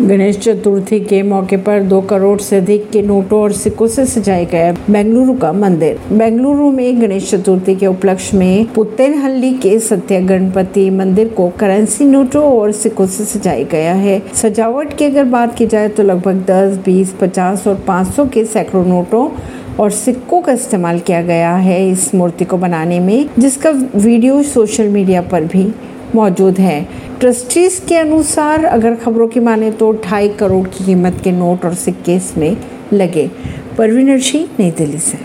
गणेश चतुर्थी के मौके पर 2 करोड़ से अधिक के नोटों और सिक्कों से सजाया गया बेंगलुरु का मंदिर। बेंगलुरु में गणेश चतुर्थी के उपलक्ष्य में पुतेनहली के सत्यागणपति मंदिर को करेंसी नोटों और सिक्कों से सजाया गया है। सजावट की अगर बात की जाए तो लगभग 10, 20, 50 और 500 के सैकड़ों नोटों और सिक्कों का इस्तेमाल किया गया है इस मूर्ति को बनाने में, जिसका वीडियो सोशल मीडिया पर भी मौजूद है। ट्रस्टीज के अनुसार अगर खबरों की माने तो 2.5 करोड़ की कीमत के नोट और सिक्के इसमें लगे। परवीन अर्शी, नई दिल्ली से।